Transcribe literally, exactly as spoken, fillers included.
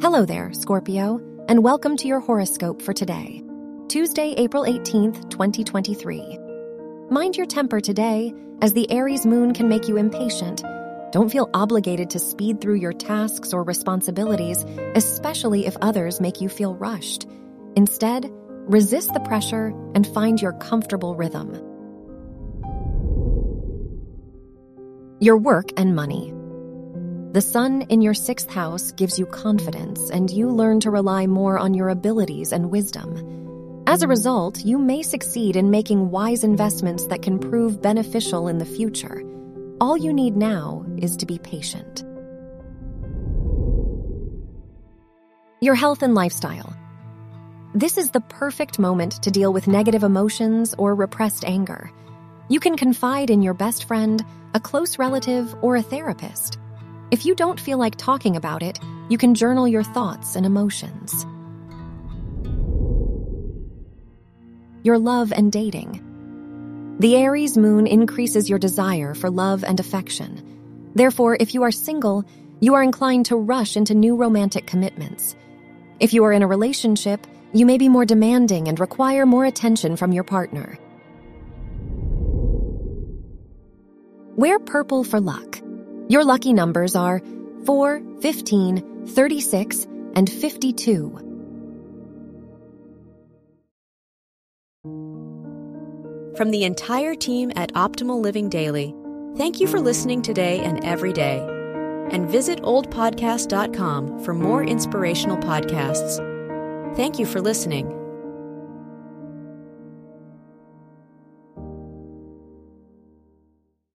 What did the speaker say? Hello there, Scorpio, and welcome to your horoscope for today, Tuesday, April eighteenth, twenty twenty-three. Mind your temper today, as the Aries moon can make you impatient. Don't feel obligated to speed through your tasks or responsibilities, especially if others make you feel rushed. Instead, resist the pressure and find your comfortable rhythm. Your work and money. The sun in your sixth house gives you confidence, and you learn to rely more on your abilities and wisdom. As a result, you may succeed in making wise investments that can prove beneficial in the future. All you need now is to be patient. Your health and lifestyle. This is the perfect moment to deal with negative emotions or repressed anger. You can confide in your best friend, a close relative, or a therapist. If you don't feel like talking about it, you can journal your thoughts and emotions. Your love and dating. The Aries moon increases your desire for love and affection. Therefore, if you are single, you are inclined to rush into new romantic commitments. If you are in a relationship, you may be more demanding and require more attention from your partner. Wear purple for luck. Your lucky numbers are four, fifteen, thirty-six, and fifty-two. From the entire team at Optimal Living Daily, thank you for listening today and every day. And visit old podcast dot com for more inspirational podcasts. Thank you for listening.